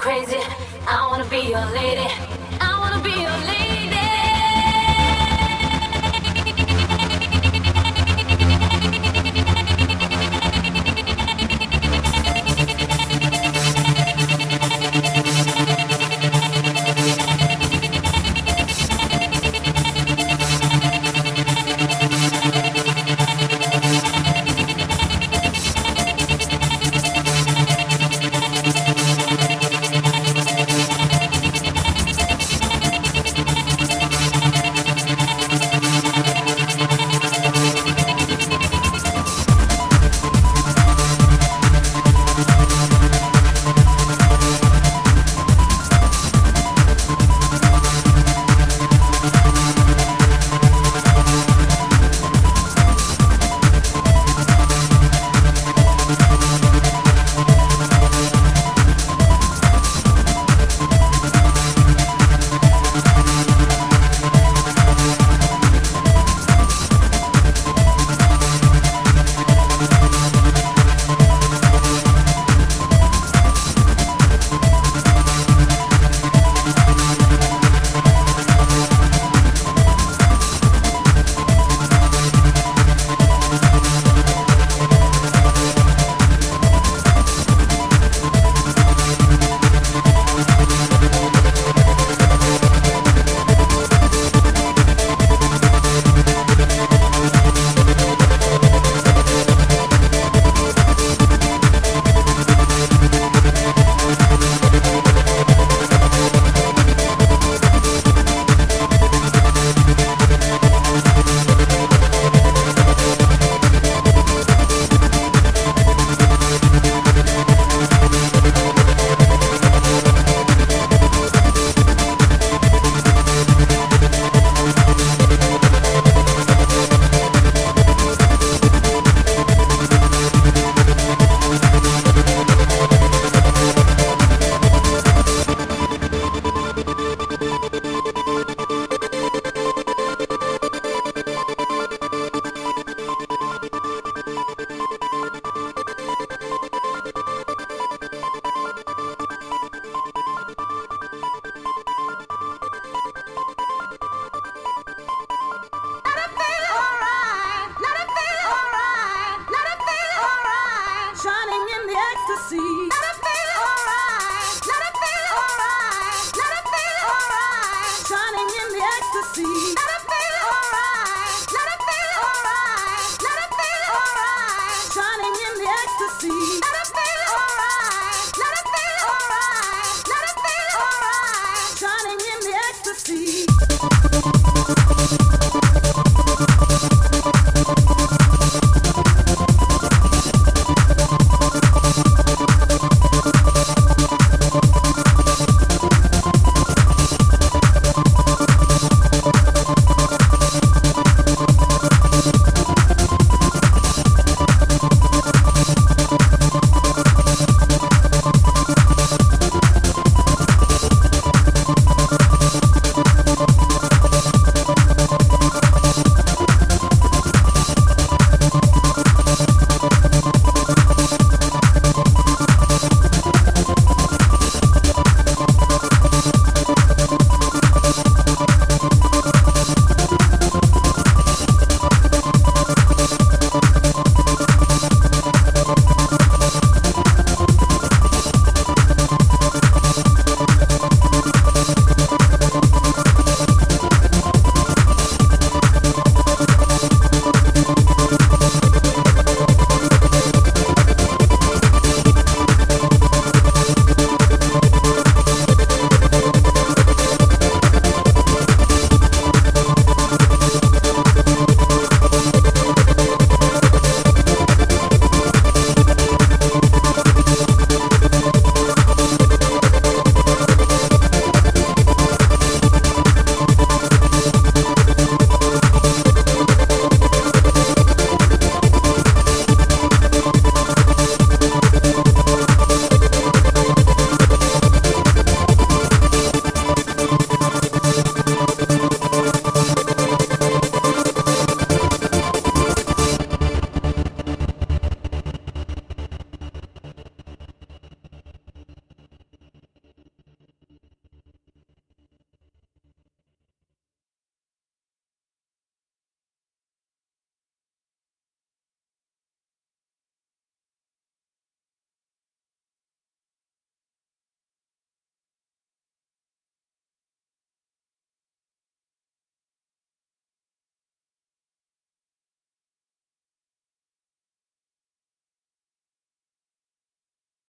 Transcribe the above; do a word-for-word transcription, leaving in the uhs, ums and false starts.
Crazy, I wanna be your lady, I wanna be your lady.